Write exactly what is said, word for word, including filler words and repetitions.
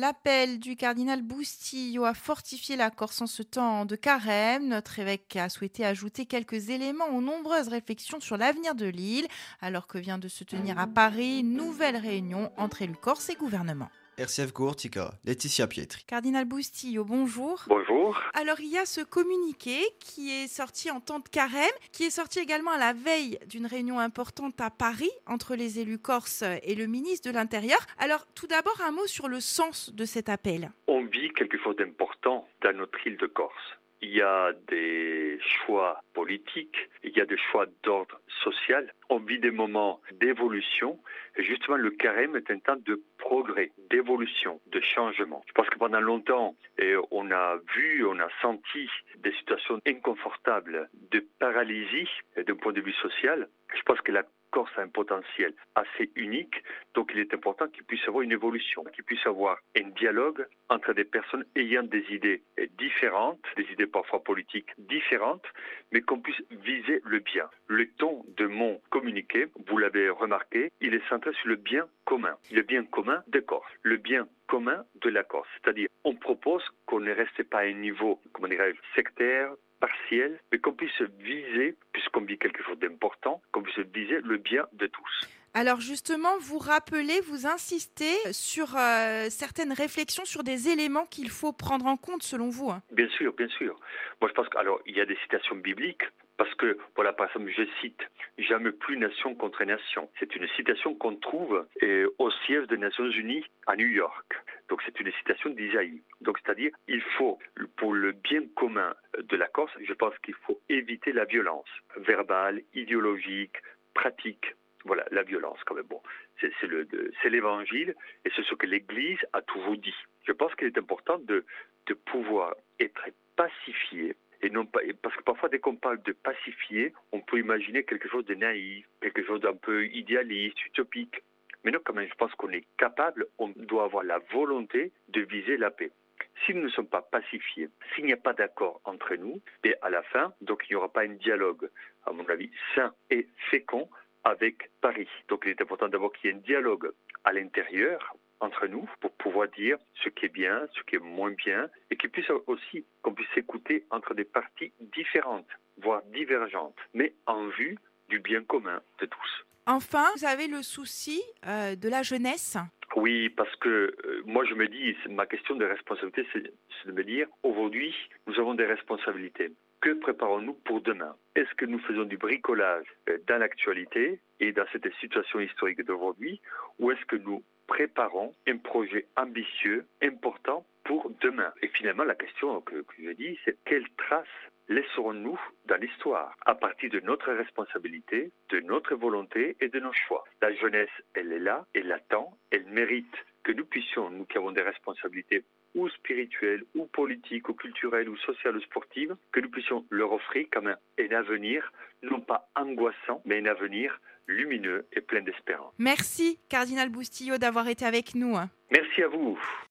L'appel du cardinal Bustillo a fortifié la Corse en ce temps de carême. Notre évêque a souhaité ajouter quelques éléments aux nombreuses réflexions sur l'avenir de l'île, alors que vient de se tenir à Paris une nouvelle réunion entre élus corse et gouvernement. R C F Corsica, Laetitia Pietri. Cardinal Bustillo, bonjour. Bonjour. Alors, il y a ce communiqué qui est sorti en temps de carême, qui est sorti également à la veille d'une réunion importante à Paris entre les élus corses et le ministre de l'Intérieur. Alors, tout d'abord, un mot sur le sens de cet appel. On vit quelque chose d'important dans notre île de Corse. Il y a des choix politiques, il y a des choix d'ordre social. On vit des moments d'évolution. Et justement, le carême est un temps de progrès, d'évolution, de changement. Je pense que pendant longtemps, on a vu, on a senti des situations inconfortables, de paralysie d'un point de vue social. Je pense que la Corse a un potentiel assez unique, donc il est important qu'il puisse y avoir une évolution, qu'il puisse y avoir un dialogue entre des personnes ayant des idées différentes, des idées parfois politiques différentes, mais qu'on puisse viser le bien. Le ton de mon communiqué, vous l'avez remarqué, il est centré sur le bien commun, le bien commun des Corses, le bien commun de la Corse. C'est-à-dire, on propose qu'on ne reste pas à un niveau, comment dirais-je, sectaire, partiel, mais qu'on puisse viser, puisqu'on vit quelque chose d'important, qu'on puisse viser le bien de tous. Alors justement, vous rappelez, vous insistez sur euh, certaines réflexions, sur des éléments qu'il faut prendre en compte selon vous. Hein. Bien sûr, bien sûr. Moi je pense qu'il y a des citations bibliques, parce que, voilà, par exemple, je cite « Jamais plus nation contre nation ». C'est une citation qu'on trouve eh, au siège des Nations Unies à New York. Donc c'est une citation d'Isaïe. Donc c'est-à-dire, il faut, pour le bien commun de la Corse, je pense qu'il faut éviter la violence verbale, idéologique, pratique. Voilà, la violence quand même, bon, c'est, c'est, le, c'est l'évangile et c'est ce que l'Église a toujours dit. Je pense qu'il est important de, de pouvoir être pacifié, et non pas, parce que parfois dès qu'on parle de pacifier, on peut imaginer quelque chose de naïf, quelque chose d'un peu idéaliste, utopique. Mais non, quand même, je pense qu'on est capable, on doit avoir la volonté de viser la paix. Si nous ne sommes pas pacifiés, s'il n'y a pas d'accord entre nous, et à la fin, donc il n'y aura pas un dialogue, à mon avis, sain et fécond avec Paris. Donc il est important d'abord qu'il y ait un dialogue à l'intérieur, entre nous, pour pouvoir dire ce qui est bien, ce qui est moins bien, et qu'il puisse aussi, qu'on puisse s'écouter entre des parties différentes, voire divergentes, mais en vue du bien commun de tous. Enfin, vous avez le souci euh, de la jeunesse ? Oui, parce que euh, moi je me dis, ma question de responsabilité, c'est, c'est de me dire, aujourd'hui, nous avons des responsabilités. Que préparons-nous pour demain ? Est-ce que nous faisons du bricolage euh, dans l'actualité et dans cette situation historique d'aujourd'hui, ou est-ce que nous préparons un projet ambitieux, important pour demain. Et finalement, la question que, que je dis, c'est quelles traces laisserons-nous dans l'histoire à partir de notre responsabilité, de notre volonté et de nos choix. La jeunesse, elle est là, elle attend, elle mérite que nous puissions, nous qui avons des responsabilités ou spirituelles, ou politiques, ou culturelles, ou sociales, ou sportives, que nous puissions leur offrir comme un avenir, non pas angoissant, mais un avenir lumineux et plein d'espérance. Merci, cardinal Bustillo, d'avoir été avec nous. Merci à vous.